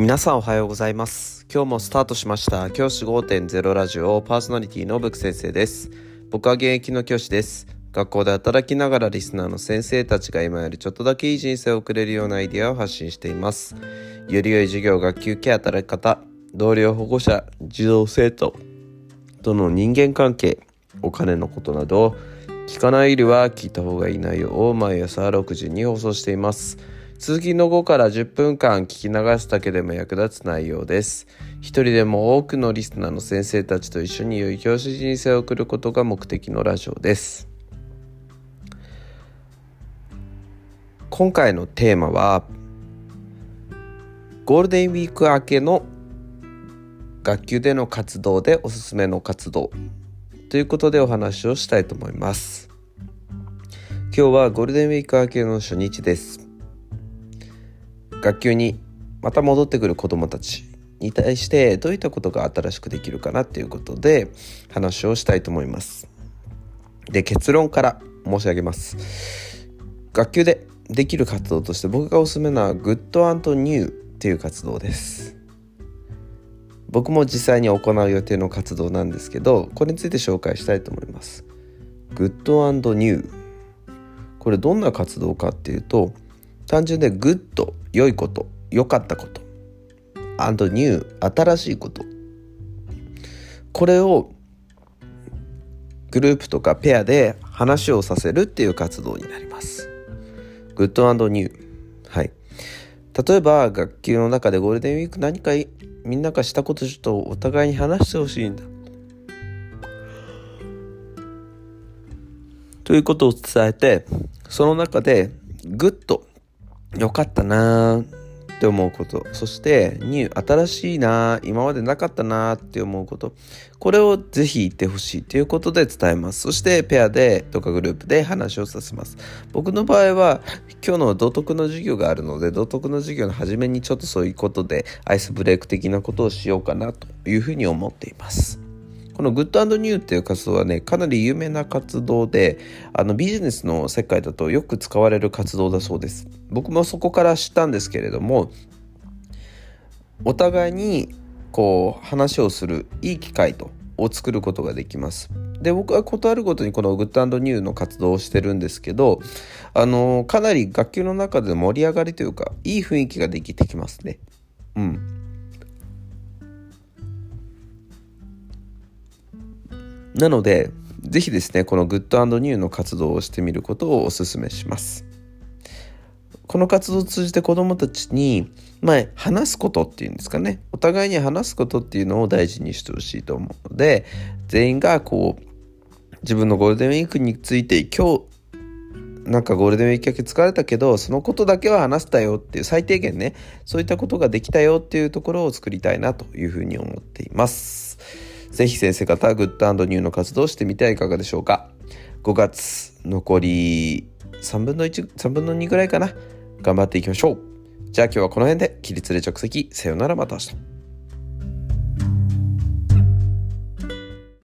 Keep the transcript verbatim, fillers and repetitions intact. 皆さんおはようございます。今日もスタートしました教師 ごてんゼロ ラジオパーソナリティのブク先生です。僕は現役の教師です。学校で働きながらリスナーの先生たちが今よりちょっとだけいい人生を送れるようなアイデアを発信しています。より良い授業、学級ケア、働き方、同僚、保護者、児童生徒との人間関係、お金のことなど聞かないよりは聞いた方がいい内容を毎朝ろくじに放送しています。通勤の後からじゅっぷんかん聞き流すだけでも役立つ内容です。一人でも多くのリスナーの先生たちと一緒に良い教師人生を送ることが目的のラジオです。今回のテーマは、ゴールデンウィーク明けの学級での活動でおすすめの活動ということでお話をしたいと思います。今日はゴールデンウィーク明けの初日です。学級にまた戻ってくる子どもたちに対してどういったことが新しくできるかなということで話をしたいと思います。で、結論から申し上げます。学級でできる活動として僕がおすすめなグッド&ニューという活動です。僕も実際に行う予定の活動なんですけど、これについて紹介したいと思います。グッド&ニュー、これどんな活動かっていうと、単純でグッド、良いこと、良かったこと、and new、新しいこと。これをグループとかペアで話をさせるっていう活動になります。グッド&ニュー。はい。例えば学級の中でゴールデンウィーク何かみんながしたことちょっとお互いに話してほしいんだということを伝えて、その中でグッド、よかったなーって思うこと、そしてニュー、新しいなー、今までなかったなーって思うこと、これをぜひ言ってほしいということで伝えます。そしてペアでとかグループで話をさせます。僕の場合は今日の道徳の授業があるので、道徳の授業の初めにちょっとそういうことでアイスブレイク的なことをしようかなというふうに思っています。このグッド&ニューっていう活動はね、かなり有名な活動で、あのビジネスの世界だとよく使われる活動だそうです。僕もそこから知ったんですけれども、お互いにこう話をするいい機会とを作ることができます。で、僕はことあるごとにこのグッド&ニューの活動をしてるんですけど、あのかなり学級の中で盛り上がりというかいい雰囲気ができてきますね。うん、なのでぜひですね、このグッド&ニューの活動をしてみることをお勧めします。この活動を通じて子どもたちに、まあ、話すことっていうんですかね、お互いに話すことっていうのを大事にしてほしいと思うので、全員がこう自分のゴールデンウィークについて、今日なんかゴールデンウィーク明け疲れたけどそのことだけは話したよっていう、最低限ね、そういったことができたよっていうところを作りたいなというふうに思っています。ぜひ先生方、グッド&ニューの活動をしてみてはいかがでしょうか。ごがつ残りさんぶんのいち、さんぶんのにぐらいかな。頑張っていきましょう。じゃあ今日はこの辺で、起立で着席。さよなら、また明日。